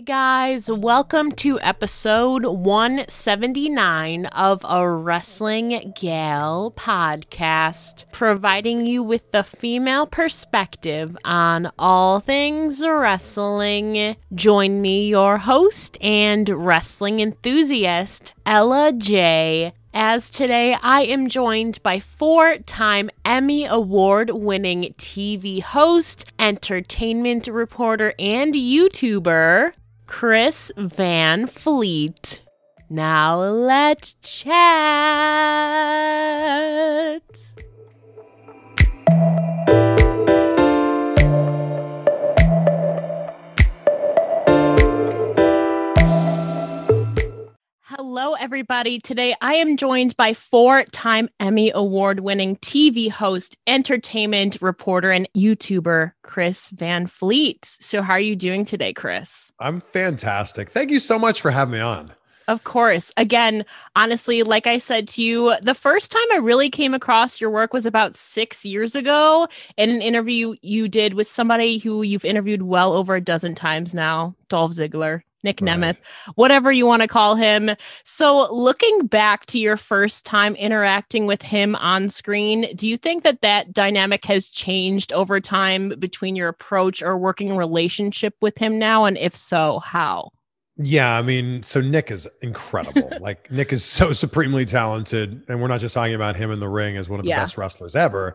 Hey guys, welcome to episode 179 of A Wrestling Gal podcast, providing you with the female perspective on all things wrestling. Join me, your host and wrestling enthusiast, Ella Jay. As today, I am joined by four-time Emmy Award-winning TV host, entertainment reporter, and YouTuber, Chris Van Vliet. Now let's chat. Hello, everybody. Today, I am joined by four-time Emmy Award-winning TV host, entertainment reporter, and YouTuber, Chris Van Vliet. So how are you doing today, Chris? I'm fantastic. Thank you so much for having me on. Of course. Again, honestly, like I said to you, the first time I really came across your work was about 6 years ago in an interview you did with somebody who you've interviewed well over a dozen times now, Dolph Ziggler. Nick Nemeth, whatever you want to call him. So looking back to your first time interacting with him on screen, do you think that that dynamic has changed over time between your approach or working relationship with him now? And if so, how? Yeah, I mean, so Nick is incredible. Like Nick is so supremely talented. And we're not just talking about him in the ring as one of the best wrestlers ever,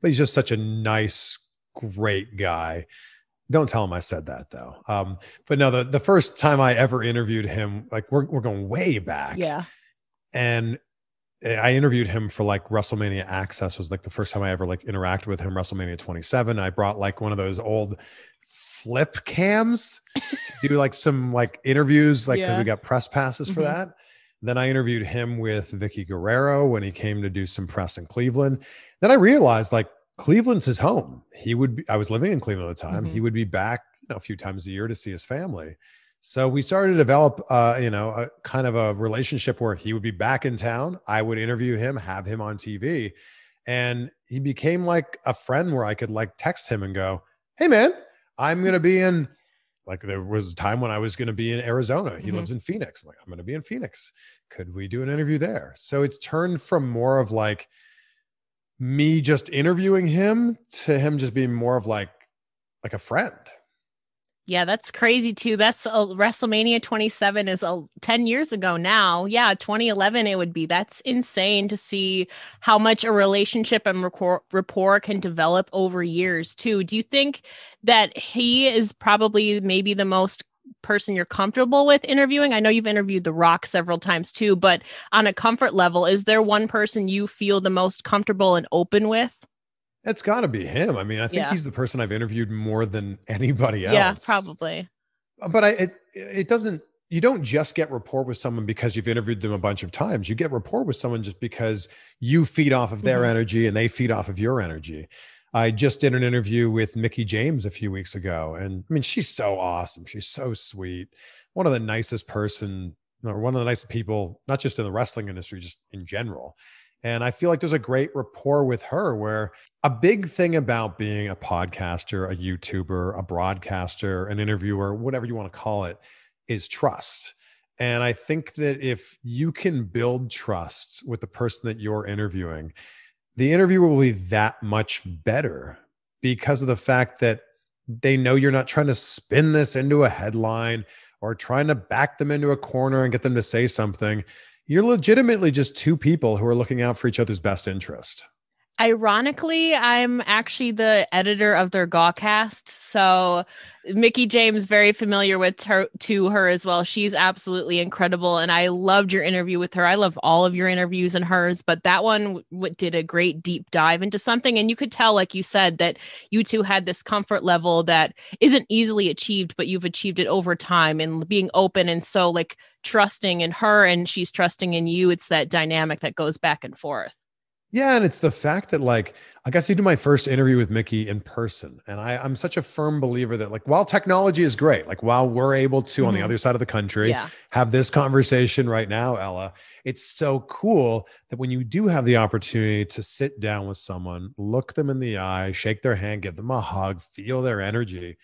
but he's just such a nice, great guy. Don't tell him I said that though. But no, the first time I ever interviewed him, like we're going way back. Yeah. And I interviewed him for like WrestleMania Access was like the first time I ever like interacted with him, WrestleMania 27. I brought like one of those old flip cams to do like some like interviews, like 'cause we got press passes for that. Then I interviewed him with Vicky Guerrero when he came to do some press in Cleveland. Then I realized like, Cleveland's his home. He would be, I was living in Cleveland at the time. He would be back, you know, a few times a year to see his family. So we started to develop, you know, a kind of a relationship where he would be back in town. I would interview him, have him on TV. And he became like a friend where I could like text him and go, hey man, I'm going to be in, like there was a time when I was going to be in Arizona. He lives in Phoenix. I'm like, I'm going to be in Phoenix. Could we do an interview there? So it's turned from more of like, me just interviewing him to him just being more of like a friend. Yeah, that's crazy too. That's WrestleMania 27 is 10 years ago now. Yeah, 2011 it would be. That's insane to see how much a relationship and rapport can develop over years too. Do you think that he is probably maybe the most person you're comfortable with interviewing? I know you've interviewed The Rock several times too, but on a comfort level, is there one person you feel the most comfortable and open with? It's got to be him. I mean, I think he's the person I've interviewed more than anybody else. Yeah, probably. But it doesn't, you don't just get rapport with someone because you've interviewed them a bunch of times. You get rapport with someone just because you feed off of their energy and they feed off of your energy. I just did an interview with Mickie James a few weeks ago. And I mean, she's so awesome. She's so sweet. One of the nicest person, or one of the nicest people, not just in the wrestling industry, just in general. And I feel like there's a great rapport with her where a big thing about being a podcaster, a YouTuber, a broadcaster, an interviewer, whatever you want to call it, is trust. And I think that if you can build trust with the person that you're interviewing, the interviewer will be that much better because of the fact that they know you're not trying to spin this into a headline or trying to back them into a corner and get them to say something. You're legitimately just two people who are looking out for each other's best interest. Ironically, I'm actually the editor of their Gawcast, so Mickie James, very familiar with her, to her as well. She's absolutely incredible, and I loved your interview with her. I love all of your interviews and hers, but that one did a great deep dive into something, and you could tell, like you said, that you two had this comfort level that isn't easily achieved, but you've achieved it over time and being open, and so like trusting in her, and she's trusting in you. It's that dynamic that goes back and forth. Yeah. And it's the fact that like, I got to do my first interview with Mickie in person. And I'm such a firm believer that like, while technology is great, like while we're able to on the other side of the country have this conversation right now, Ella, it's so cool that when you do have the opportunity to sit down with someone, look them in the eye, shake their hand, give them a hug, feel their energy.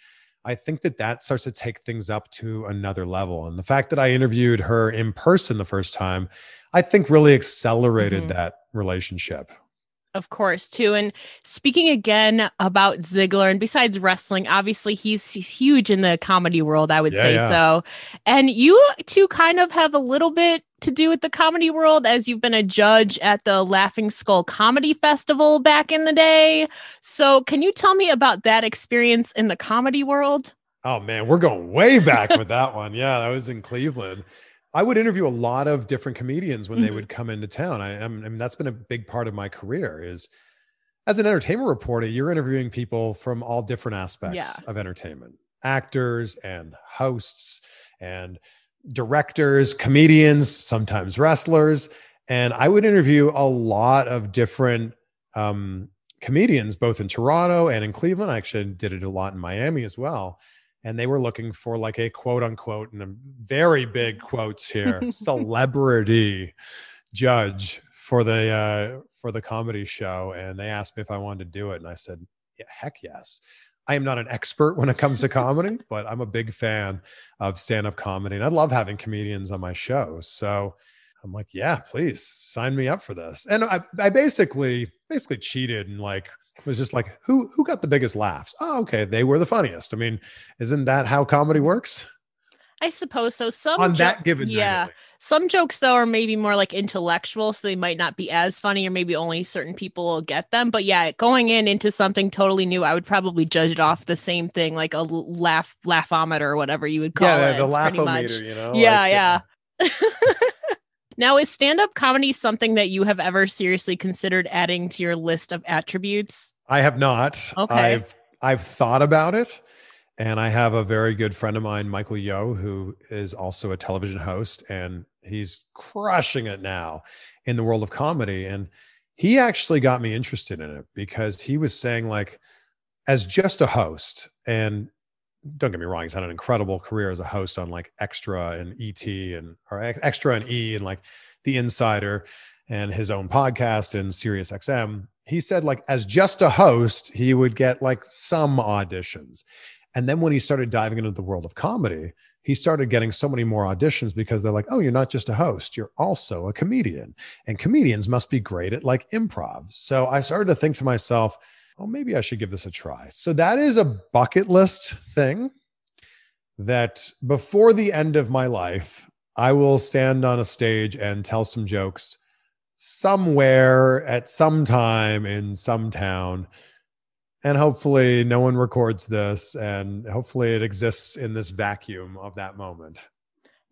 I think that that starts to take things up to another level. And the fact that I interviewed her in person the first time, I think really accelerated that relationship. Of course, too. And speaking again about Ziggler, and besides wrestling, obviously he's huge in the comedy world, I would say so. And you two kind of have a little bit to do with the comedy world, as you've been a judge at the Laughing Skull Comedy Festival back in the day. So can you tell me about that experience in the comedy world? Oh man, we're going way back with that one. Yeah, that was in Cleveland. I would interview a lot of different comedians when they would come into town. I mean, that's been a big part of my career is as an entertainment reporter, you're interviewing people from all different aspects of entertainment, actors and hosts and directors, comedians, sometimes wrestlers. And I would interview a lot of different comedians, both in Toronto and in Cleveland. I actually did it a lot in Miami as well. And they were looking for like a quote unquote, and a very big quotes here, celebrity judge for the comedy show. And they asked me if I wanted to do it. And I said, yeah, heck yes. I am not an expert when it comes to comedy, but I'm a big fan of stand-up comedy. And I love having comedians on my show. So I'm like, yeah, please sign me up for this. And I basically cheated and like, it was just like, who got the biggest laughs? Oh, okay. They were the funniest. I mean, isn't that how comedy works? I suppose so. Some jokes though are maybe more like intellectual, so they might not be as funny, or maybe only certain people will get them. But yeah, going into something totally new, I would probably judge it off the same thing, like a laughometer or whatever you would call it. The laughometer, you know? Now, is stand-up comedy something that you have ever seriously considered adding to your list of attributes? I have not. Okay. I've thought about it. And I have a very good friend of mine, Michael Yeo, who is also a television host, and he's crushing it now in the world of comedy. And he actually got me interested in it because he was saying, like, as just a host, and don't get me wrong, he's had an incredible career as a host on like Extra and ET and Extra and E and like The Insider and his own podcast and Sirius XM. He said, like, as just a host, he would get like some auditions. And then when he started diving into the world of comedy, he started getting so many more auditions because they're like, oh, you're not just a host. You're also a comedian, and comedians must be great at like improv. So I started to think to myself, oh, maybe I should give this a try. So that is a bucket list thing that before the end of my life, I will stand on a stage and tell some jokes somewhere at some time in some town. And hopefully no one records this, and hopefully it exists in this vacuum of that moment.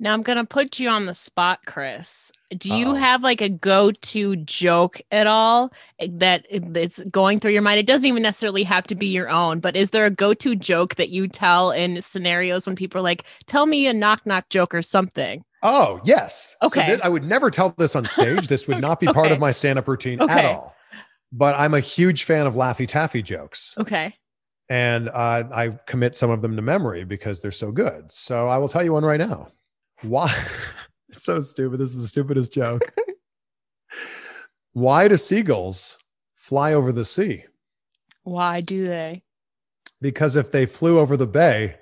Now I'm going to put you on the spot, Chris. Do you have like a go-to joke at all that it's going through your mind? It doesn't even necessarily have to be your own, but is there a go-to joke that you tell in scenarios when people are like, tell me a knock-knock joke or something? Oh, yes. Okay. So I would never tell this on stage. This would not be part of my stand-up routine at all. But I'm a huge fan of Laffy Taffy jokes. Okay. And I commit some of them to memory because they're so good. So I will tell you one right now. Why? It's so stupid. This is the stupidest joke. Why do seagulls fly over the sea? Why do they? Because if they flew over the bay,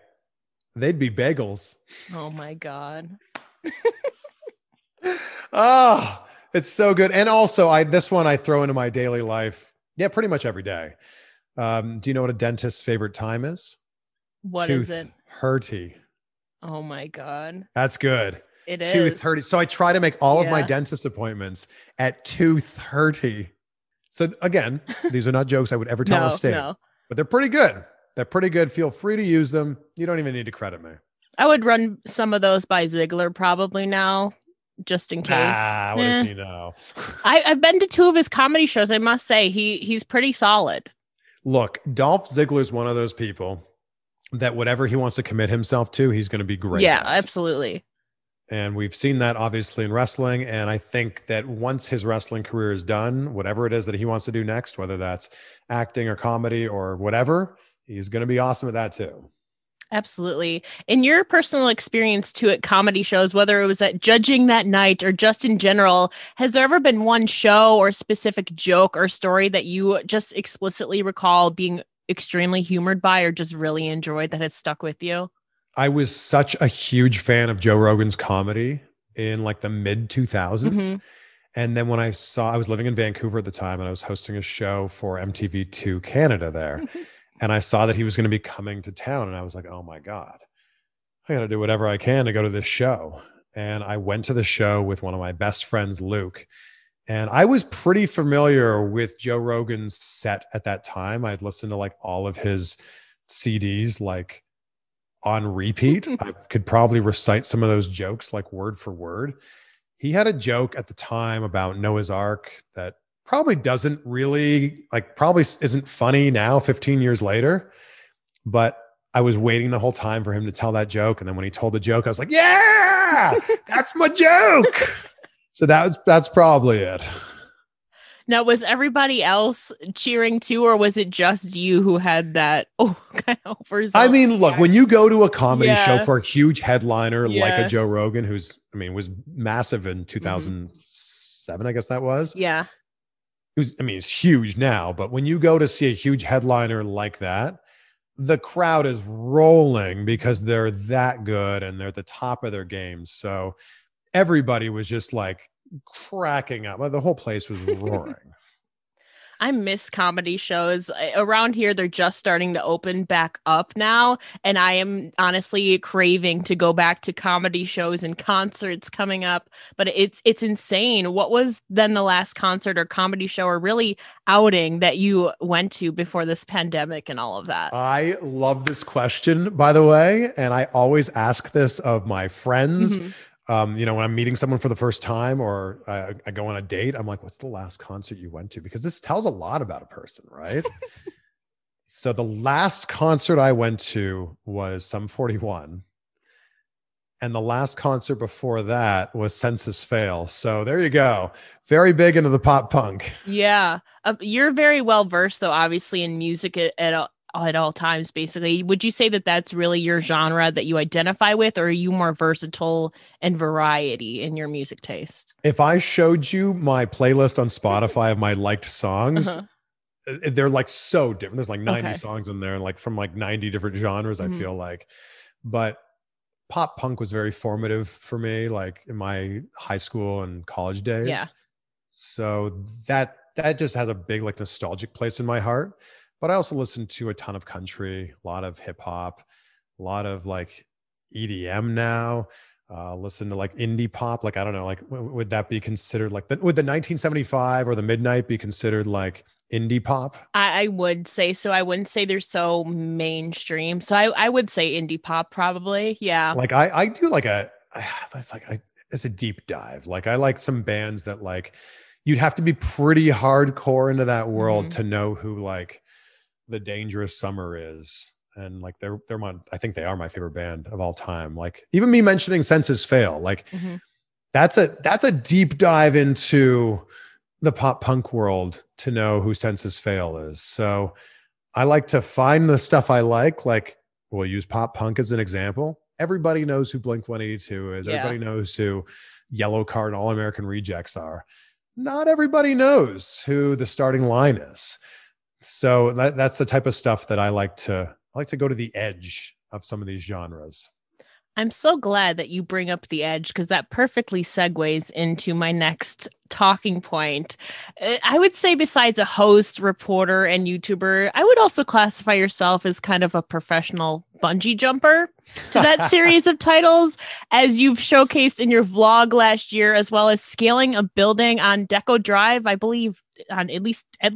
they'd be bagels. Oh my God. Oh, it's so good. And also this one I throw into my daily life. Yeah, pretty much every day. Do you know what a dentist's favorite time is? What is it? Hurty. Oh my God. That's good. It is 2:30. So I try to make all of my dentist appointments at 2:30. So again, these are not jokes I would ever tell on stage, but they're pretty good. They're pretty good. Feel free to use them. You don't even need to credit me. I would run some of those by Ziggler probably now, just in case. What does he know? I've been to two of his comedy shows. I must say he's pretty solid. Look, Dolph Ziggler's one of those people that whatever he wants to commit himself to, he's going to be great. Yeah, absolutely. And we've seen that obviously in wrestling. And I think that once his wrestling career is done, whatever it is that he wants to do next, whether that's acting or comedy or whatever, he's going to be awesome at that too. Absolutely. In your personal experience too at comedy shows, whether it was at judging that night or just in general, has there ever been one show or specific joke or story that you just explicitly recall being extremely humored by or just really enjoyed that has stuck with you? I was such a huge fan of Joe Rogan's comedy in like the mid 2000s. Mm-hmm. And then when I was living in Vancouver at the time, and I was hosting a show for MTV2 Canada there. And I saw that he was going to be coming to town, and I was like, oh my God, I got to do whatever I can to go to this show. And I went to the show with one of my best friends, Luke. And I was pretty familiar with Joe Rogan's set at that time. I'd listened to like all of his CDs, like on repeat. I could probably recite some of those jokes like word for word. He had a joke at the time about Noah's Ark that probably doesn't really, like, probably isn't funny now, 15 years later. But I was waiting the whole time for him to tell that joke. And then when he told the joke, I was like, yeah, that's my joke. So that's probably it. Now, was everybody else cheering too, or was it just you who had that kind of overzeal? I mean, look, when you go to a comedy show for a huge headliner like a Joe Rogan, who's, I mean, was massive in 2007, I guess that was. Yeah. It was, I mean, it's huge now, but when you go to see a huge headliner like that, the crowd is rolling because they're that good and they're at the top of their game. So everybody was just like cracking up. The whole place was roaring. I miss comedy shows. Around here, they're just starting to open back up now. And I am honestly craving to go back to comedy shows and concerts coming up. But it's insane. What was then the last concert or comedy show or really outing that you went to before this pandemic and all of that? I love this question, by the way. And I always ask this of my friends. Mm-hmm. You know, when I'm meeting someone for the first time or I go on a date, I'm like, what's the last concert you went to? Because this tells a lot about a person, right? So the last concert I went to was Sum 41. And the last concert before that was Senses Fail. So there you go. Very big into the pop punk. Yeah. You're very well versed, though, obviously, in music at all times, basically. Would you say that that's really your genre that you identify with, or are you more versatile and variety in your music taste? If I showed you my playlist on Spotify of my liked songs, they're like so different. There's like 90 songs in there, and like from like 90 different genres, I feel like. But pop punk was very formative for me, like in my high school and college days. Yeah. So that just has a big like nostalgic place in my heart. But I also listened to a ton of country, a lot of hip hop, a lot of like EDM now. Listen to like indie pop. Like, I don't know, like would that be considered like, would the 1975 or the Midnight be considered like indie pop? I would say so. I wouldn't say they're so mainstream. So I would say indie pop probably. Yeah. Like I do like it's a deep dive. Like I like some bands that like, you'd have to be pretty hardcore into that world to know who like, The Dangerous Summer is, and like they're my, I think they are my favorite band of all time. Like even me mentioning Senses Fail, like that's a deep dive into the pop punk world to know who Senses Fail is. So I like to find the stuff I like we'll use pop punk as an example. Everybody knows who Blink-182 is. Yeah. Everybody knows who Yellow Card and All American Rejects are. Not everybody knows who the starting line is. So that's the type of stuff that I like to go to the edge of some of these genres. I'm so glad that you bring up the edge, because that perfectly segues into my next talking point. I would say besides a host, reporter, and YouTuber, I would also classify yourself as kind of a professional bungee jumper to that series of titles, as you've showcased in your vlog last year, as well as scaling a building on Deco Drive, I believe, on at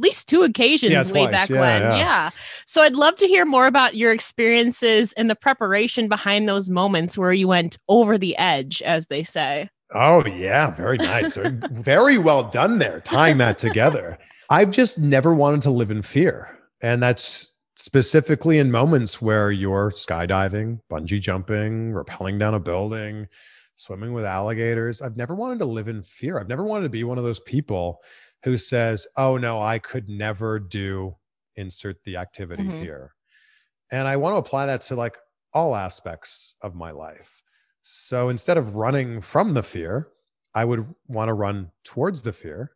least two occasions way back when. Yeah. So I'd love to hear more about your experiences and the preparation behind those moments where you went over the edge, as they say. Oh yeah, very nice. Very well done there, tying that together. I've just never wanted to live in fear. And that's specifically in moments where you're skydiving, bungee jumping, rappelling down a building, swimming with alligators. I've never wanted to live in fear. I've never wanted to be one of those people who says, oh no, I could never do insert the activity here. And I want to apply that to like all aspects of my life. So instead of running from the fear, I would want to run towards the fear,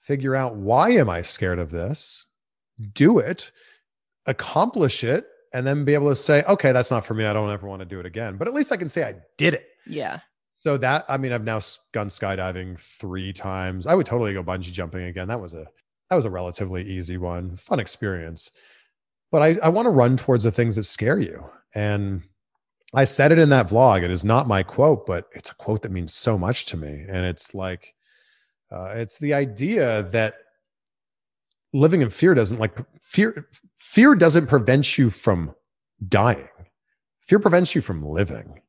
figure out why am I scared of this, do it, accomplish it and then be able to say, okay, that's not for me. I don't ever want to do it again, but at least I can say I did it. Yeah. So that, I mean, I've now gone skydiving 3 times. I would totally go bungee jumping again. That was a relatively easy one, fun experience, but I want to run towards the things that scare you. And I said it in that vlog. It is not my quote, but it's a quote that means so much to me. And it's like, it's the idea that living in fear doesn't fear doesn't prevent you from dying. Fear prevents you from living.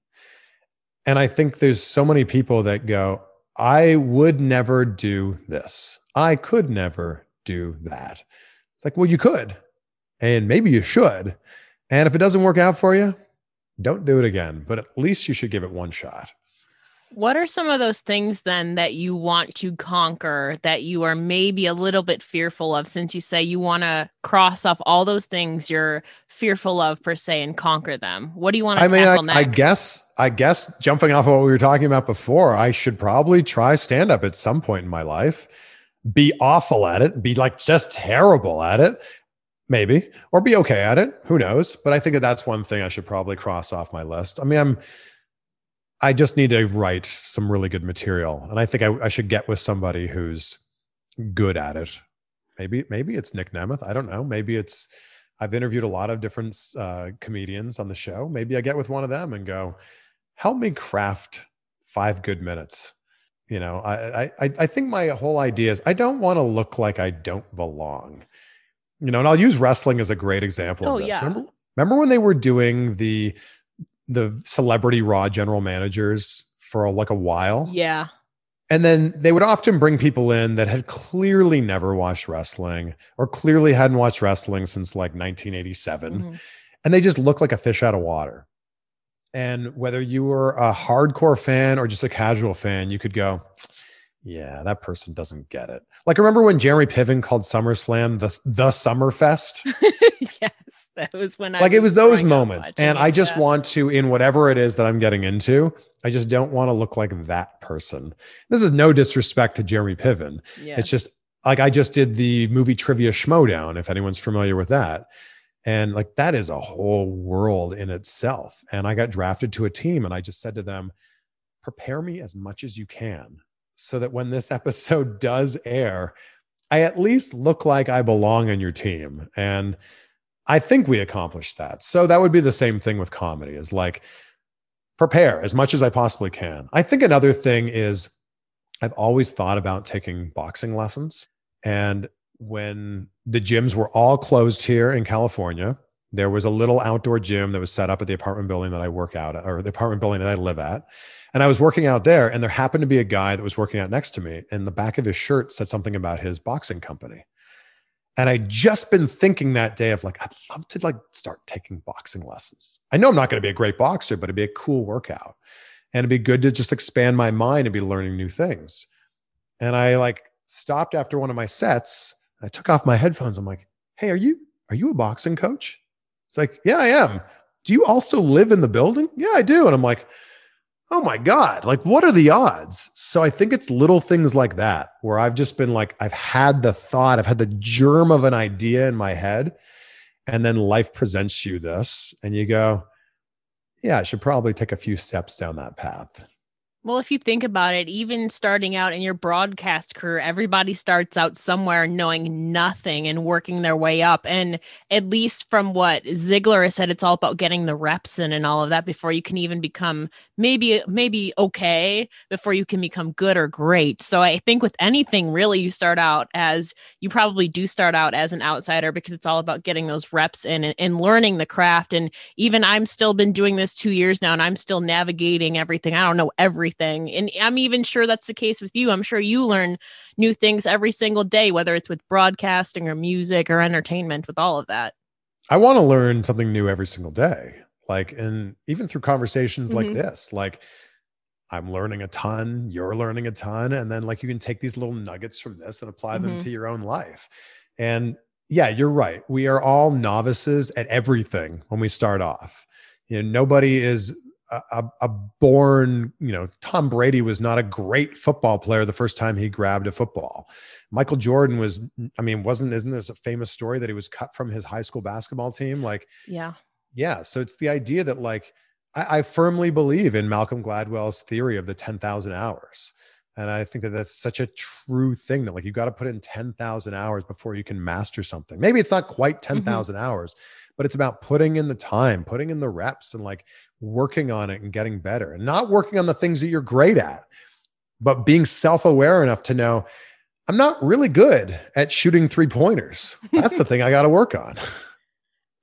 And I think there's so many people that go, I would never do this. I could never do that. It's like, well, you could, and maybe you should. And if it doesn't work out for you, don't do it again, but at least you should give it one shot. What are some of those things then that you want to conquer that you are maybe a little bit fearful of, since you say you want to cross off all those things you're fearful of per se and conquer them? What do you want to tackle next? I guess jumping off of what we were talking about before, I should probably try stand-up at some point in my life, be awful at it, be like just terrible at it, maybe, or be okay at it. Who knows? But I think that that's one thing I should probably cross off my list. I mean, I just need to write some really good material. And I think I should get with somebody who's good at it. Maybe it's Nick Nemeth. I don't know. Maybe it's, I've interviewed a lot of different comedians on the show. Maybe I get with one of them and go, help me craft 5 good minutes. You know, I think my whole idea is I don't want to look like I don't belong, you know, and I'll use wrestling as a great example of this. Yeah. Remember when they were doing the celebrity Raw general managers for a while. Yeah. And then they would often bring people in that had clearly never watched wrestling or clearly hadn't watched wrestling since like 1987. Mm-hmm. And they just looked like a fish out of water. And whether you were a hardcore fan or just a casual fan, you could go, yeah, that person doesn't get it. Like, remember when Jeremy Piven called SummerSlam the Summerfest? Yes, that was when I was those moments. And I just want to, in whatever it is that I'm getting into, I just don't want to look like that person. This is no disrespect to Jeremy Piven. Yeah. It's just like, I just did the movie Trivia Schmodown, if anyone's familiar with that. And like, that is a whole world in itself. And I got drafted to a team and I just said to them, prepare me as much as you can, so that when this episode does air, I at least look like I belong on your team. And I think we accomplished that. So that would be the same thing with comedy, is like, prepare as much as I possibly can. I think another thing is, I've always thought about taking boxing lessons. And when the gyms were all closed here in California, there was a little outdoor gym that was set up at the apartment building that I work out at, or the apartment building that I live at. And I was working out there, and there happened to be a guy that was working out next to me, and the back of his shirt said something about his boxing company. And I'd just been thinking that day of like, I'd love to like start taking boxing lessons. I know I'm not going to be a great boxer, but it'd be a cool workout. And it'd be good to just expand my mind and be learning new things. And I like stopped after one of my sets. I took off my headphones. I'm like, hey, are you a boxing coach? It's like, yeah, I am. Do you also live in the building? Yeah, I do. And I'm like, oh my God, like, what are the odds? So I think it's little things like that where I've just been like, I've had the thought, I've had the germ of an idea in my head. And then life presents you this and you go, yeah, I should probably take a few steps down that path. Well, if you think about it, even starting out in your broadcast career, everybody starts out somewhere knowing nothing and working their way up. And at least from what Ziggler has said, it's all about getting the reps in and all of that before you can even become maybe okay, before you can become good or great. So I think with anything, really, you probably do start out as an outsider, because it's all about getting those reps in and learning the craft. And even I'm still been doing this 2 years now, and I'm still navigating everything. I don't know everything. And I'm even sure that's the case with you. I'm sure you learn new things every single day, whether it's with broadcasting or music or entertainment, with all of that. I want to learn something new every single day. Like, and even through conversations like this, like, I'm learning a ton, you're learning a ton. And then like, you can take these little nuggets from this and apply them to your own life. And yeah, you're right. We are all novices at everything when we start off. You know, nobody is a born, you know, Tom Brady was not a great football player the first time he grabbed a football. Michael Jordan was, I mean, isn't this a famous story that he was cut from his high school basketball team? Like, yeah. Yeah. So it's the idea that, like, I firmly believe in Malcolm Gladwell's theory of the 10,000 hours. And I think that that's such a true thing, that, like, you got to put in 10,000 hours before you can master something. Maybe it's not quite 10,000 hours, but it's about putting in the time, putting in the reps, and, like, working on it and getting better, and not working on the things that you're great at, but being self-aware enough to know, I'm not really good at shooting 3-pointers. That's the thing I got to work on.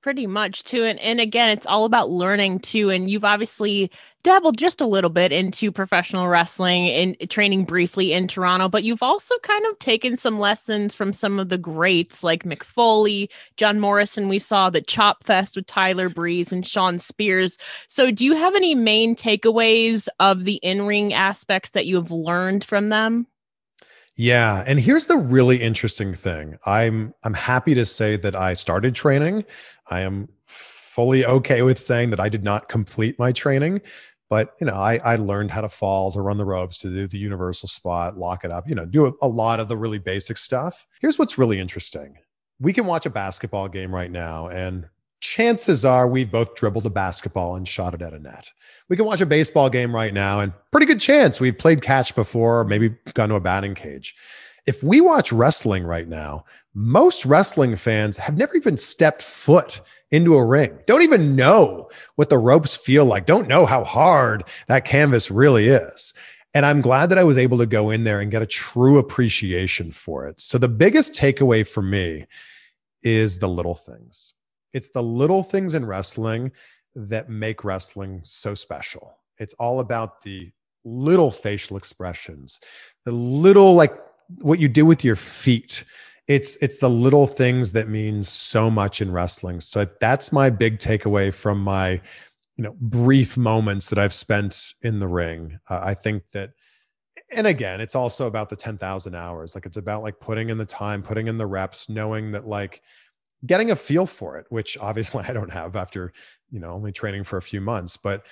Pretty much too. And again, it's all about learning too. And you've obviously dabbled just a little bit into professional wrestling and training briefly in Toronto, but you've also kind of taken some lessons from some of the greats like Mick Foley, John Morrison. We saw the Chop Fest with Tyler Breeze and Sean Spears. So do you have any main takeaways of the in-ring aspects that you have learned from them? Yeah. And here's the really interesting thing. I'm happy to say that I started training. I am fully okay with saying that I did not complete my training, but, you know, I learned how to fall, to run the ropes, to do the universal spot, lock it up, you know, do a lot of the really basic stuff. Here's what's really interesting. We can watch a basketball game right now, and chances are we've both dribbled a basketball and shot it at a net. We can watch a baseball game right now, and pretty good chance we've played catch before, or maybe gone to a batting cage. If we watch wrestling right now, most wrestling fans have never even stepped foot into a ring, don't even know what the ropes feel like, don't know how hard that canvas really is. And I'm glad that I was able to go in there and get a true appreciation for it. So the biggest takeaway for me is the little things. It's the little things in wrestling that make wrestling so special. It's all about the little facial expressions, the little, like, what you do with your feet. It's the little things that mean so much in wrestling. So that's my big takeaway from my, you know, brief moments that I've spent in the ring. I think that, and again, it's also about the 10,000 hours. Like, it's about, like, putting in the time, putting in the reps, knowing that, like, getting a feel for it, which obviously I don't have after, you know, only training for a few months. But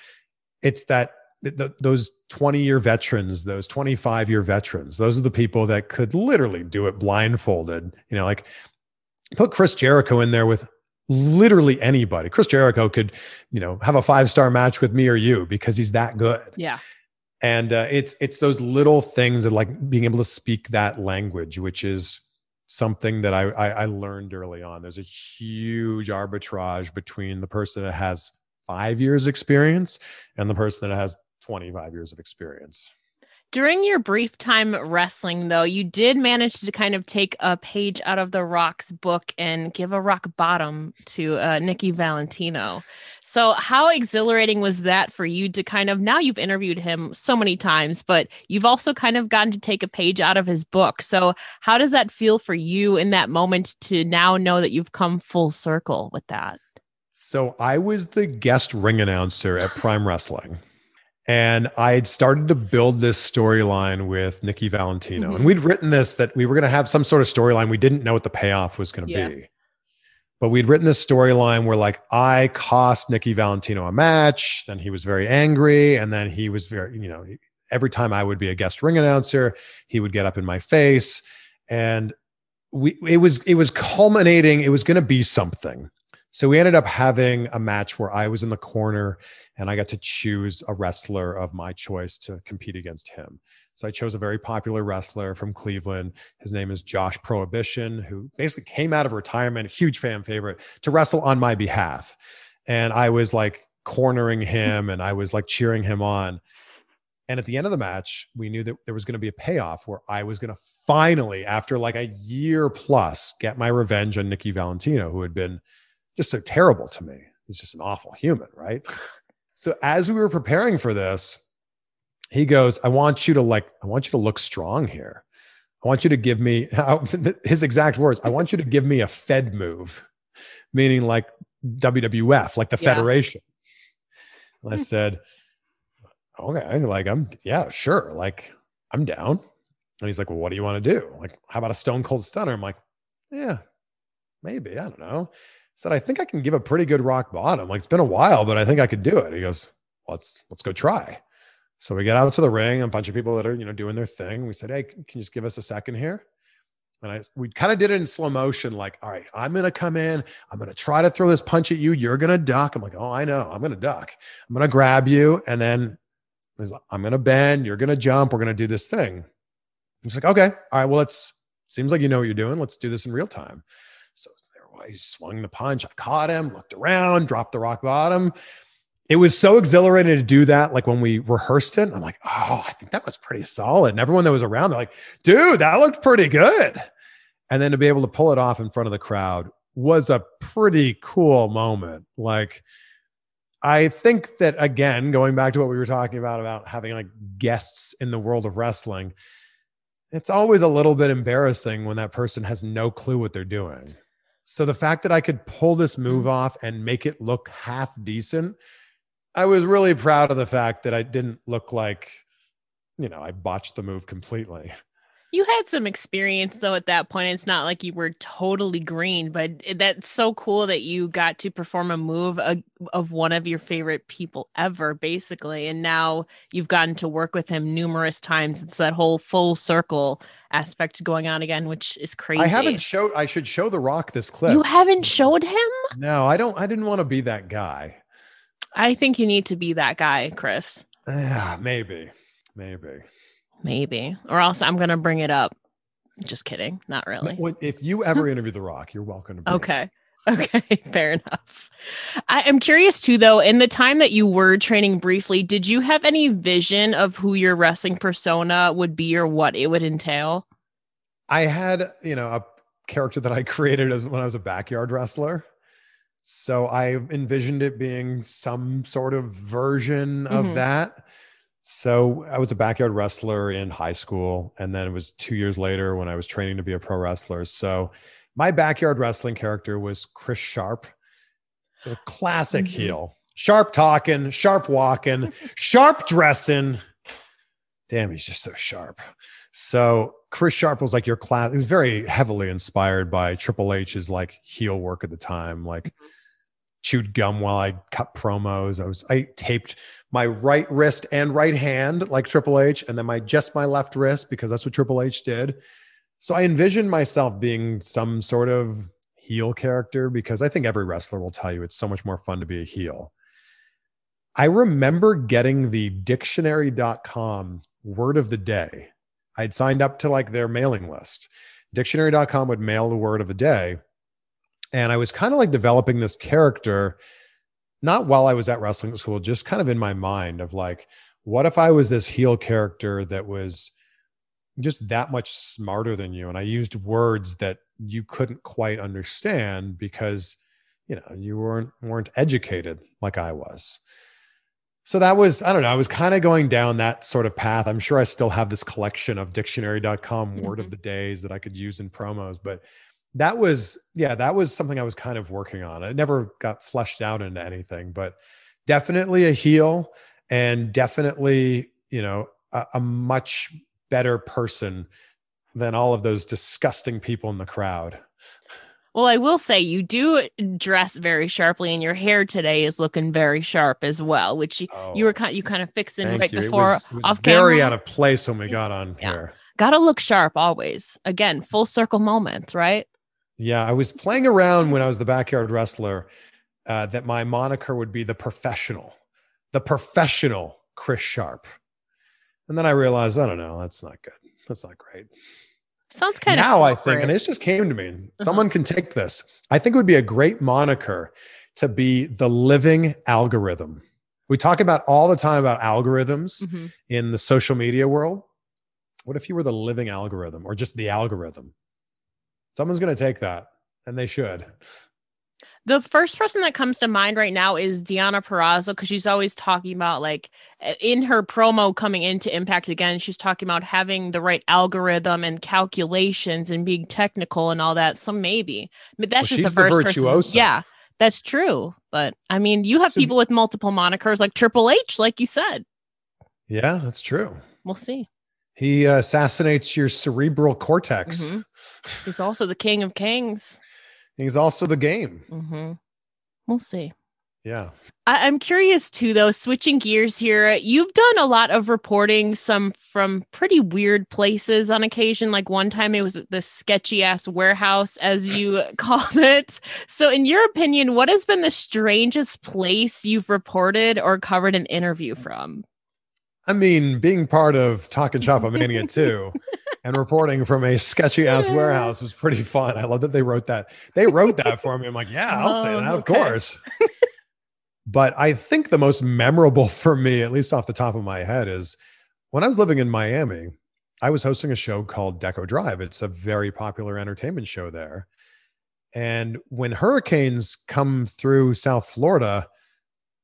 it's that those 20-year veterans, those 25-year veterans, those are the people that could literally do it blindfolded. You know, like, put Chris Jericho in there with literally anybody. Chris Jericho could, you know, have a 5-star match with me or you, because he's that good. Yeah. And it's those little things that, like, being able to speak that language, which is something that I learned early on. There's a huge arbitrage between the person that has 5 years experience and the person that has 25 years of experience. During your brief time wrestling, though, you did manage to kind of take a page out of The Rock's book and give a rock bottom to Nikki Valentino. So how exhilarating was that for you to kind of, now you've interviewed him so many times, but you've also kind of gotten to take a page out of his book. So how does that feel for you in that moment to now know that you've come full circle with that? So I was the guest ring announcer at Prime Wrestling. And I had started to build this storyline with Nikki Valentino. And we'd written this, that we were going to have some sort of storyline. We didn't know what the payoff was going to be. But we'd written this storyline where, like, I cost Nikki Valentino a match. Then he was very angry. And then he was very, you know, every time I would be a guest ring announcer, he would get up in my face. And it was culminating. It was going to be something. So we ended up having a match where I was in the corner and I got to choose a wrestler of my choice to compete against him. So I chose a very popular wrestler from Cleveland. His name is Josh Prohibition, who basically came out of retirement, huge fan favorite, to wrestle on my behalf. And I was, like, cornering him and I was, like, cheering him on. And at the end of the match, we knew that there was going to be a payoff where I was going to finally, after like a year plus, get my revenge on Nikki Valentino, who had been just so terrible to me. He's just an awful human, right? So as we were preparing for this, he goes, I want you to look strong here. I want you to give me, his exact words, I want you to give me a Fed move, meaning like WWF, like the Federation. And I said, okay, like, sure. Like, I'm down. And he's like, well, what do you want to do? Like, how about a Stone Cold Stunner? I'm like, yeah, maybe, I don't know. Said, I think I can give a pretty good rock bottom. Like, it's been a while, but I think I could do it. He goes, let's go try. So we get out to the ring, a bunch of people that are, you know, doing their thing. We said, hey, can you just give us a second here? And we kind of did it in slow motion. Like, all right, I'm going to come in. I'm going to try to throw this punch at you. You're going to duck. I'm like, oh, I know. I'm going to duck. I'm going to grab you. And then I'm going to bend. You're going to jump. We're going to do this thing. He's like, okay. All right. Well, seems like you know what you're doing. Let's do this in real time. So there he swung the punch. I caught him, looked around, dropped the rock bottom. It was so exhilarating to do that. Like when we rehearsed it, I'm like, oh, I think that was pretty solid. And everyone that was around, they're like, dude, that looked pretty good. And then to be able to pull it off in front of the crowd was a pretty cool moment. Like, I think that, again, going back to what we were talking about having like guests in the world of wrestling, it's always a little bit embarrassing when that person has no clue what they're doing. So the fact that I could pull this move off and make it look half decent, I was really proud of the fact that I didn't look like, you know, I botched the move completely. You had some experience though at that point. It's not like you were totally green, but that's so cool that you got to perform a move of one of your favorite people ever, basically. And now you've gotten to work with him numerous times. It's that whole full circle aspect going on again, which is crazy. I should show The Rock this clip. You haven't showed him? No, I didn't want to be that guy. I think you need to be that guy, Chris. Yeah, maybe. Or else I'm going to bring it up. Just kidding. Not really. If you ever interview The Rock, you're welcome to bring it up. Okay. Fair enough. I am curious too, though, in the time that you were training briefly, did you have any vision of who your wrestling persona would be or what it would entail? I had, you know, a character that I created when I was a backyard wrestler. So I envisioned it being some sort of version of that. So I was a backyard wrestler in high school. And then it was 2 years later when I was training to be a pro wrestler. So my backyard wrestling character was Chris Sharp, a classic heel. Sharp talking, sharp walking, sharp dressing. Damn, he's just so sharp. So Chris Sharp was like your class. He was very heavily inspired by Triple H's like heel work at the time. Like, chewed gum while I cut promos. I taped my right wrist and right hand like Triple H, and then my left wrist, because that's what Triple H did. So I envisioned myself being some sort of heel character, because I think every wrestler will tell you it's so much more fun to be a heel. I remember getting the dictionary.com word of the day. I'd signed up to like their mailing list. Dictionary.com would mail the word of the day. And I was kind of like developing this character, not while I was at wrestling school, just kind of in my mind of like, what if I was this heel character that was just that much smarter than you? And I used words that you couldn't quite understand because, you know, you weren't educated like I was. So that was, I don't know, I was kind of going down that sort of path. I'm sure I still have this collection of dictionary.com word of the days that I could use in promos, but that was something I was kind of working on. It never got fleshed out into anything, but definitely a heel and definitely, you know, a much better person than all of those disgusting people in the crowd. Well, I will say you do dress very sharply, and your hair today is looking very sharp as well, which you kind of fixing right you. Before it was off very camera. Out of place when we got on here. Got to look sharp always. Again, full circle moments, right? Yeah, I was playing around when I was the backyard wrestler that my moniker would be the professional Chris Sharp. And then I realized, I don't know, that's not good. That's not great. Sounds kind of now I think, and this just came to me. Someone can take this. I think it would be a great moniker to be the living algorithm. We talk about all the time about algorithms in the social media world. What if you were the living algorithm or just the algorithm? Someone's going to take that, and they should. The first person that comes to mind right now is Deonna Purrazzo, because she's always talking about, like, in her promo coming into Impact again, she's talking about having the right algorithm and calculations and being technical and all that. So maybe. But that's just the first virtuoso. Person. Yeah, that's true. But, I mean, you have people with multiple monikers like Triple H, like you said. Yeah, that's true. We'll see. He assassinates your cerebral cortex. He's also the king of kings. He's also the game. We'll see. Yeah. I'm curious too, though, switching gears here, you've done a lot of reporting, some from pretty weird places on occasion. Like one time it was this sketchy ass warehouse, as you called it. So in your opinion, what has been the strangest place you've reported or covered an interview from? I mean, being part of Talking Shop-a-Mania 2 and reporting from a sketchy ass warehouse was pretty fun. I love that they wrote that. They wrote that for me. I'm like, yeah, I'll say that, okay. Of course. But I think the most memorable for me, at least off the top of my head, is when I was living in Miami, I was hosting a show called Deco Drive. It's a very popular entertainment show there. And when hurricanes come through South Florida,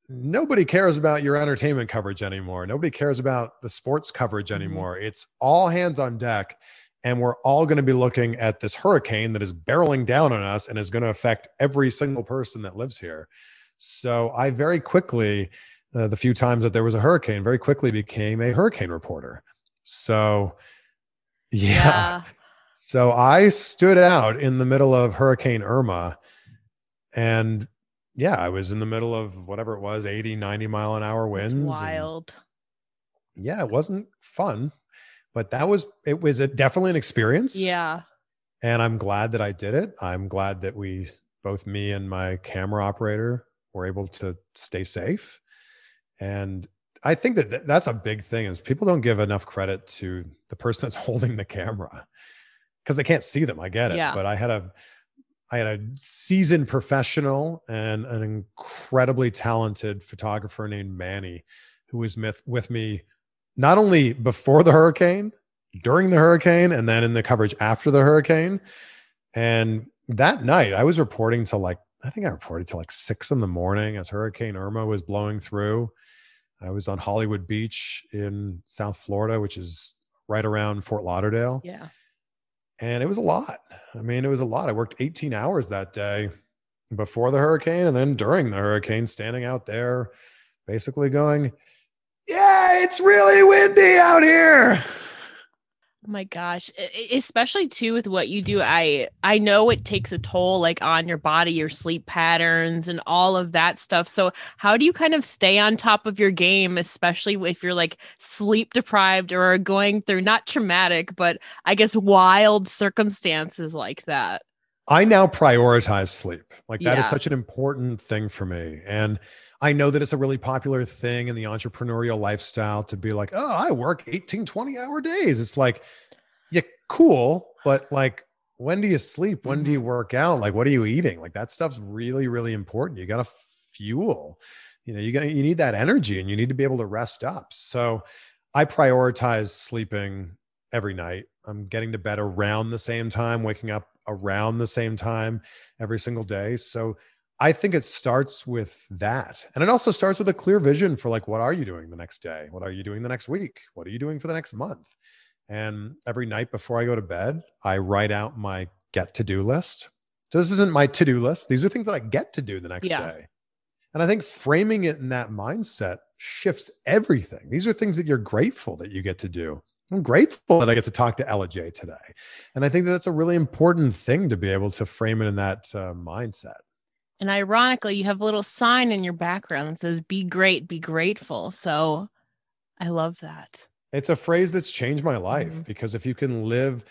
nobody cares about your entertainment coverage anymore. Nobody cares about the sports coverage anymore. It's all hands on deck. And we're all going to be looking at this hurricane that is barreling down on us and is going to affect every single person that lives here. So I very quickly, the few times that there was a hurricane, very quickly became a hurricane reporter. So, yeah. So I stood out in the middle of Hurricane Irma, and yeah, I was in the middle of whatever it was, 80, 90 mile an hour winds. That's wild. And yeah, it wasn't fun, but it was definitely an experience. Yeah. And I'm glad that I did it. I'm glad that both me and my camera operator were able to stay safe. And I think that that's a big thing, is people don't give enough credit to the person that's holding the camera, because they can't see them. I get it. Yeah. But I had a seasoned professional and an incredibly talented photographer named Manny, who was with me not only before the hurricane, during the hurricane, and then in the coverage after the hurricane. And that night I was reporting till I reported till 6 a.m. as Hurricane Irma was blowing through. I was on Hollywood Beach in South Florida, which is right around Fort Lauderdale. Yeah. And it was a lot. I mean, it was a lot. I worked 18 hours that day before the hurricane, and then during the hurricane, standing out there basically going, yeah, it's really windy out here. Oh my gosh. Especially too with what you do. I know it takes a toll like on your body, your sleep patterns and all of that stuff. So how do you kind of stay on top of your game, especially if you're like sleep deprived or going through not traumatic, but I guess wild circumstances like that? I now prioritize sleep. Like that is such an important thing for me. And I know that it's a really popular thing in the entrepreneurial lifestyle to be like, oh, I work 18, 20-hour days. It's like, yeah, cool. But like, when do you sleep? When do you work out? Like, what are you eating? Like that stuff's really, really important. You got to fuel, you need that energy and you need to be able to rest up. So I prioritize sleeping every night. I'm getting to bed around the same time, waking up around the same time every single day. So I think it starts with that. And it also starts with a clear vision for like, what are you doing the next day? What are you doing the next week? What are you doing for the next month? And every night before I go to bed, I write out my get to do list. So this isn't my to do list. These are things that I get to do the next day. And I think framing it in that mindset shifts everything. These are things that you're grateful that you get to do. I'm grateful that I get to talk to Ella Jay today. And I think that that's a really important thing to be able to frame it in that mindset. And ironically, you have a little sign in your background that says, be great, be grateful. So I love that. It's a phrase that's changed my life, because if you can live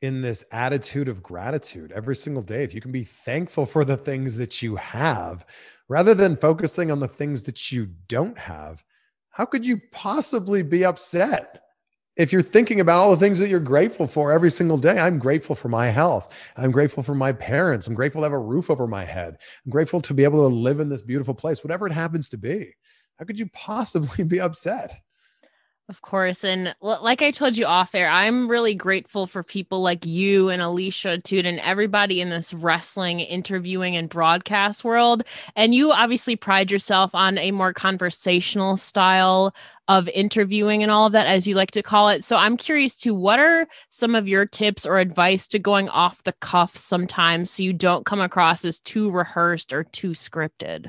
in this attitude of gratitude every single day, if you can be thankful for the things that you have, rather than focusing on the things that you don't have, how could you possibly be upset? If you're thinking about all the things that you're grateful for every single day, I'm grateful for my health. I'm grateful for my parents. I'm grateful to have a roof over my head. I'm grateful to be able to live in this beautiful place, whatever it happens to be. How could you possibly be upset? Of course. And like I told you off air, I'm really grateful for people like you and Alicia Toot and everybody in this wrestling, interviewing and broadcast world. And you obviously pride yourself on a more conversational style of interviewing and all of that, as you like to call it. So I'm curious too, what are some of your tips or advice to going off the cuff sometimes so you don't come across as too rehearsed or too scripted?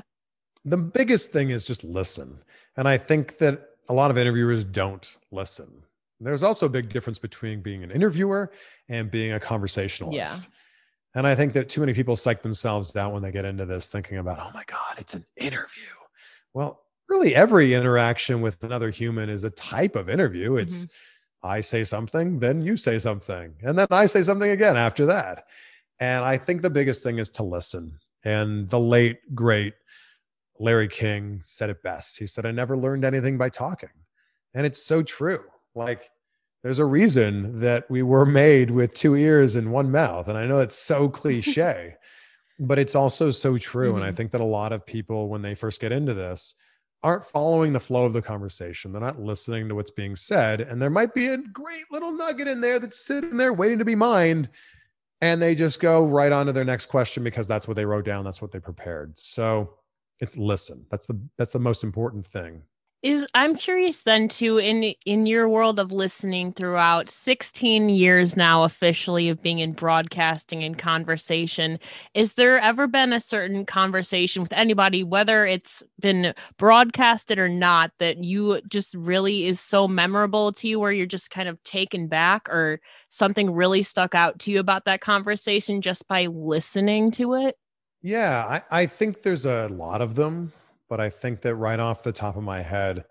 The biggest thing is just listen. And I think that a lot of interviewers don't listen. There's also a big difference between being an interviewer and being a conversationalist. Yeah. And I think that too many people psych themselves out when they get into this, thinking about, oh my God, it's an interview. Well, really every interaction with another human is a type of interview. It's I say something, then you say something, and then I say something again after that. And I think the biggest thing is to listen. And the late, great Larry King said it best. He said, I never learned anything by talking. And it's so true. Like, there's a reason that we were made with two ears and one mouth. And I know it's so cliche, but it's also so true. And I think that a lot of people, when they first get into this, aren't following the flow of the conversation. They're not listening to what's being said. And there might be a great little nugget in there that's sitting there waiting to be mined. And they just go right on to their next question because that's what they wrote down. That's what they prepared. So it's listen. That's the most important thing. I'm curious then too, in your world of listening throughout 16 years now officially of being in broadcasting and conversation, is there ever been a certain conversation with anybody, whether it's been broadcasted or not, that you just really is so memorable to you where you're just kind of taken back, or something really stuck out to you about that conversation just by listening to it? Yeah, I think there's a lot of them. But I think that right off the top of my head,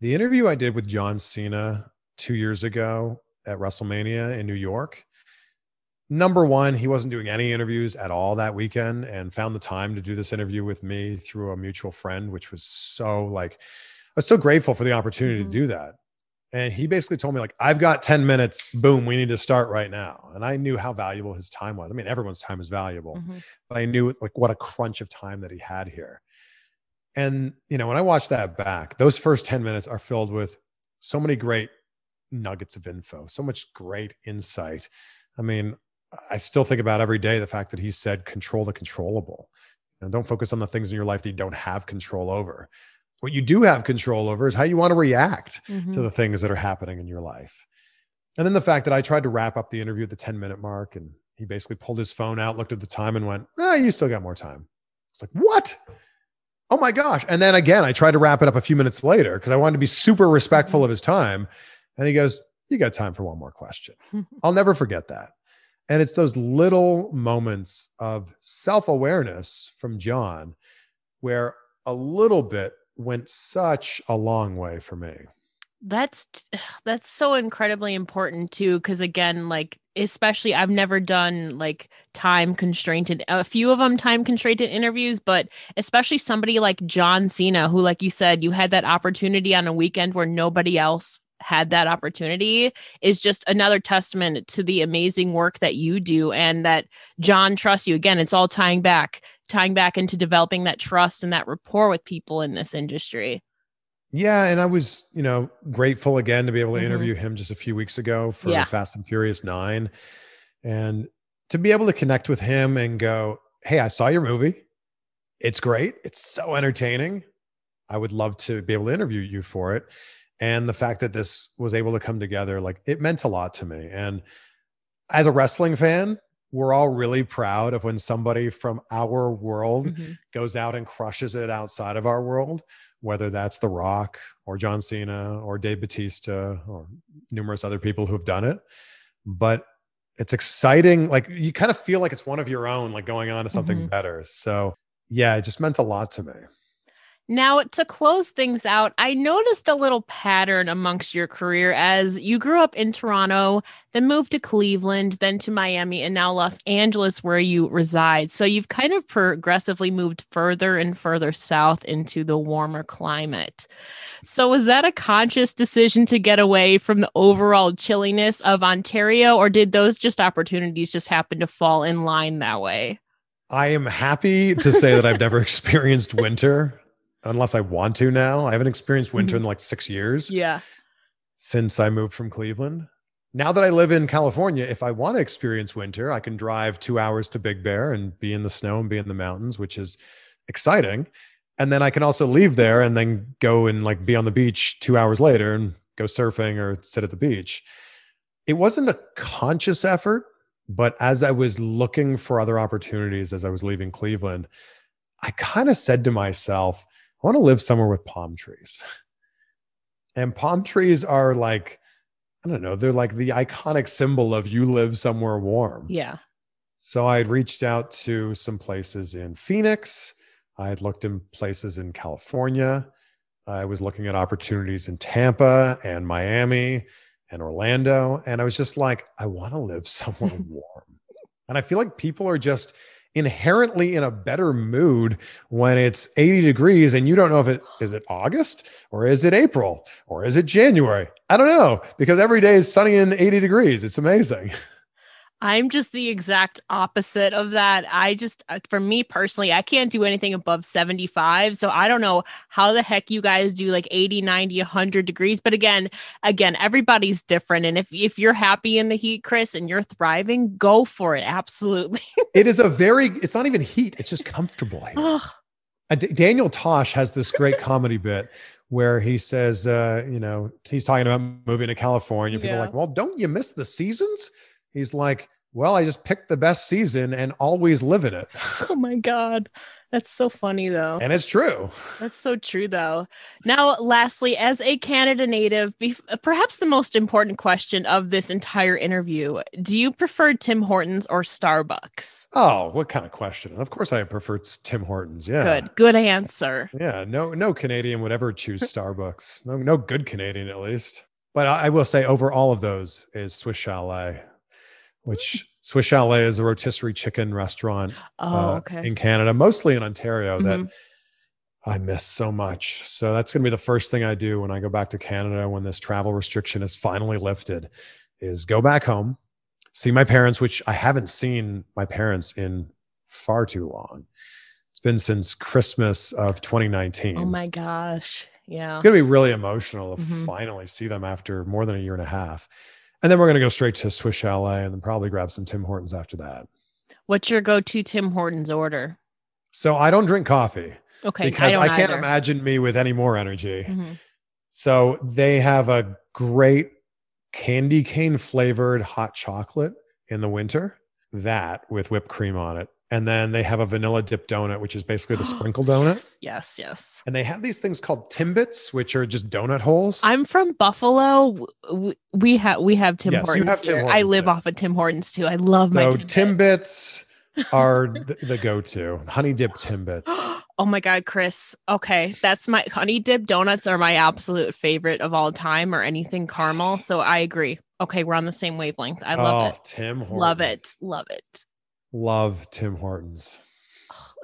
the interview I did with John Cena 2 years ago at WrestleMania in New York, number one, he wasn't doing any interviews at all that weekend and found the time to do this interview with me through a mutual friend, which was I was so grateful for the opportunity to do that. And he basically told me, like, I've got 10 minutes, boom, we need to start right now. And I knew how valuable his time was. I mean, everyone's time is valuable, but I knew like what a crunch of time that he had here. And, you know, when I watch that back, those first 10 minutes are filled with so many great nuggets of info, so much great insight. I mean, I still think about every day the fact that he said, control the controllable. And don't focus on the things in your life that you don't have control over. What you do have control over is how you want to react to the things that are happening in your life. And then the fact that I tried to wrap up the interview at the 10-minute mark, and he basically pulled his phone out, looked at the time and went, you still got more time. It's like, what? Oh my gosh. And then again, I tried to wrap it up a few minutes later because I wanted to be super respectful of his time. And he goes, you got time for one more question. I'll never forget that. And it's those little moments of self-awareness from John where a little bit went such a long way for me. That's so incredibly important too. Cause again, like, especially I've never done like time constrained, a few of them time constrained interviews, but especially somebody like John Cena, who, like you said, you had that opportunity on a weekend where nobody else had that opportunity, is just another testament to the amazing work that you do and that John trusts you. Again, it's all tying back into developing that trust and that rapport with people in this industry. Yeah. And I was, grateful again to be able to interview him just a few weeks ago for Fast and Furious 9. And to be able to connect with him and go, hey, I saw your movie. It's great. It's so entertaining. I would love to be able to interview you for it. And the fact that this was able to come together, like, it meant a lot to me. And as a wrestling fan, we're all really proud of when somebody from our world goes out and crushes it outside of our world, whether that's The Rock or John Cena or Dave Bautista or numerous other people who've done it. But it's exciting. Like, you kind of feel like it's one of your own, like going on to something better. So yeah, it just meant a lot to me. Now, to close things out, I noticed a little pattern amongst your career as you grew up in Toronto, then moved to Cleveland, then to Miami, and now Los Angeles, where you reside. So you've kind of progressively moved further and further south into the warmer climate. So was that a conscious decision to get away from the overall chilliness of Ontario, or did those just opportunities just happen to fall in line that way? I am happy to say that I've never experienced winter. Unless I want to now. I haven't experienced winter in like 6 years. Yeah. Since I moved from Cleveland. Now that I live in California, if I want to experience winter, I can drive 2 hours to Big Bear and be in the snow and be in the mountains, which is exciting. And then I can also leave there and then go and like be on the beach 2 hours later and go surfing or sit at the beach. It wasn't a conscious effort, but as I was looking for other opportunities, as I was leaving Cleveland, I kind of said to myself, I want to live somewhere with palm trees. And palm trees are like, I don't know, they're like the iconic symbol of you live somewhere warm. Yeah. So I had reached out to some places in Phoenix. I had looked in places in California. I was looking at opportunities in Tampa and Miami and Orlando. And I was just like, I want to live somewhere warm. And I feel like people are just inherently in a better mood when it's 80 degrees and you don't know if is it August or is it April or is it January? I don't know, because every day is sunny and 80 degrees. It's amazing. I'm just the exact opposite of that. For me personally, I can't do anything above 75. So I don't know how the heck you guys do like 80, 90, 100 degrees. But again, everybody's different. And if you're happy in the heat, Chris, and you're thriving, go for it. Absolutely. It is it's not even heat. It's just comfortable here. Daniel Tosh has this great comedy bit where he says, he's talking about moving to California. People are like, well, don't you miss the seasons? He's like, well, I just picked the best season and always live in it. Oh my God. That's so funny though. And it's true. That's so true though. Now, lastly, as a Canada native, perhaps the most important question of this entire interview, do you prefer Tim Hortons or Starbucks? Oh, what kind of question? Of course I prefer Tim Hortons. Yeah. Good answer. Yeah. No Canadian would ever choose Starbucks. No good Canadian at least. But I will say over all of those is Swiss Chalet. Which Swiss Chalet is a rotisserie chicken restaurant in Canada, mostly in Ontario, that I miss so much. So that's going to be the first thing I do when I go back to Canada, when this travel restriction is finally lifted, is go back home, see my parents, which I haven't seen my parents in far too long. It's been since Christmas of 2019. Oh my gosh. Yeah. It's going to be really emotional to finally see them after more than a year and a half. And then we're going to go straight to Swiss Chalet and then probably grab some Tim Hortons after that. What's your go-to Tim Hortons order? So I don't drink coffee. Okay. Because I can't imagine me with any more energy. Mm-hmm. So they have a great candy cane flavored hot chocolate in the winter, that with whipped cream on it. And then they have a vanilla dip donut, which is basically the sprinkle donut. Yes. And they have these things called Timbits, which are just donut holes. I'm from Buffalo. We have Tim Hortons. Have Tim Hortons. I live off of Tim Hortons too. I love my Timbits. Timbits are the go-to. Honey dip Timbits. Oh my God, Chris. Okay. That's my honey dip donuts are my absolute favorite of all time, or anything caramel. So I agree. Okay. We're on the same wavelength. I love it. Tim Hortons. Love it. Love Tim Hortons.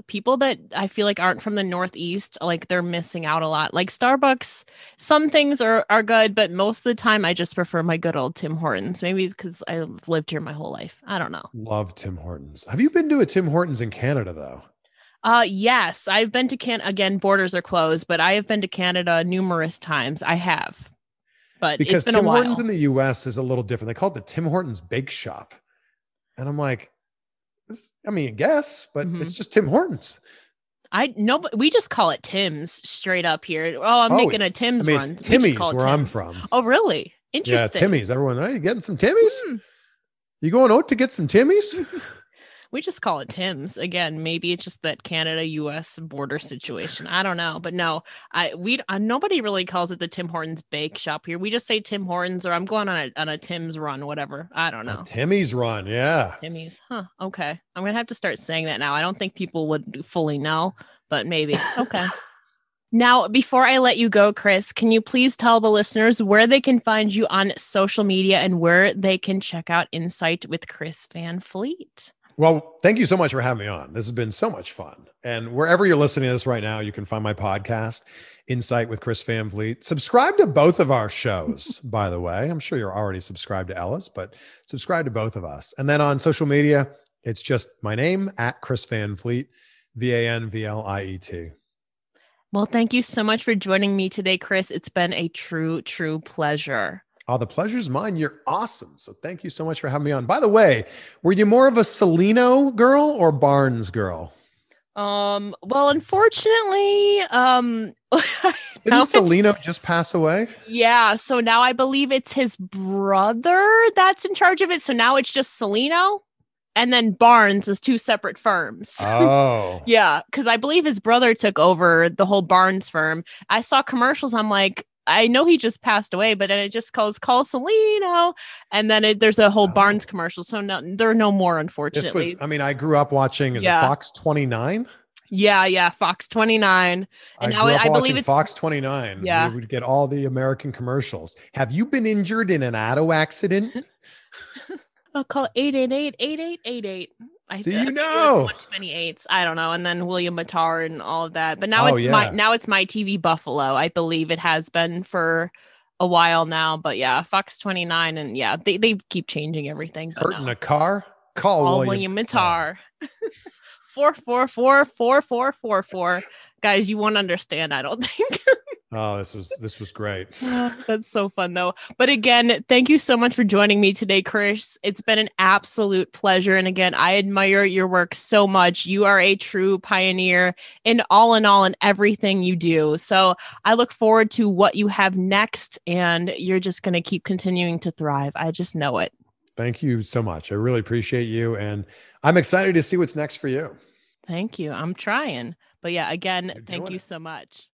People that I feel like aren't from the Northeast, like they're missing out a lot. Like Starbucks, some things are good, but most of the time I just prefer my good old Tim Hortons. Maybe it's because I've lived here my whole life. I don't know. Love Tim Hortons. Have you been to a Tim Hortons in Canada though? Yes, I've been to Canada. Again, borders are closed, but I have been to Canada numerous times. I have, but because it's been Tim Hortons in the U.S. is a little different. They call it the Tim Hortons Bake Shop, and I'm like, I mean, I guess, but it's just Tim Hortons. We just call it Tim's straight up here. Oh, I'm making a Tim's run. It's Timmy's where Tim's. I'm from. Oh, really? Interesting. Yeah, Timmy's. Everyone, are you getting some Timmy's? You going out to get some Timmy's? We just call it Tim's. Again, maybe it's just that Canada-U.S. border situation. I don't know, but no, nobody really calls it the Tim Hortons Bake Shop here. We just say Tim Hortons, or I'm going on a Tim's run, whatever. I don't know. A Timmy's run, yeah. Timmy's, huh? Okay, I'm gonna have to start saying that now. I don't think people would fully know, but maybe. Okay. Now, before I let you go, Chris, can you please tell the listeners where they can find you on social media and where they can check out Insight with Chris Van Vliet? Well, thank you so much for having me on. This has been so much fun. And wherever you're listening to this right now, you can find my podcast, Insight with Chris Van Vliet. Subscribe to both of our shows, by the way. I'm sure you're already subscribed to Ella's, but subscribe to both of us. And then on social media, it's just my name, @ChrisVanVliet, VANVLIET. Well, thank you so much for joining me today, Chris. It's been a true, true pleasure. Oh, the pleasure's mine. You're awesome. So thank you so much for having me on. By the way, were you more of a Celino girl or Barnes girl? Well, unfortunately, didn't Celino just pass away? Yeah. So now I believe it's his brother that's in charge of it. So now it's just Celino. And then Barnes is two separate firms. Oh. Yeah. Because I believe his brother took over the whole Barnes firm. I saw commercials. I'm like, I know he just passed away, but then it just calls call Celino, and then there's a whole Barnes commercial. So no, there are no more, unfortunately. This was, I mean, I grew up watching Fox 29. Yeah, Fox 29. And I believe it's Fox 29. Yeah, we would get all the American commercials. Have you been injured in an auto accident? I'll call 888-8888. See, you know, too many eights. I don't know. And then William Mattar and all of that. But now it's my TV Buffalo. I believe it has been for a while now. But yeah, Fox 29, and yeah, they keep changing everything. Hurt in a car? Call William Mattar. 444-4444. Guys, you won't understand, I don't think. Oh, this was great. That's so fun, though. But again, thank you so much for joining me today, Chris. It's been an absolute pleasure. And again, I admire your work so much. You are a true pioneer in everything you do. So I look forward to what you have next, and you're just going to keep continuing to thrive. I just know it. Thank you so much. I really appreciate you. And I'm excited to see what's next for you. Thank you. I'm trying. But yeah, again, thank you so much.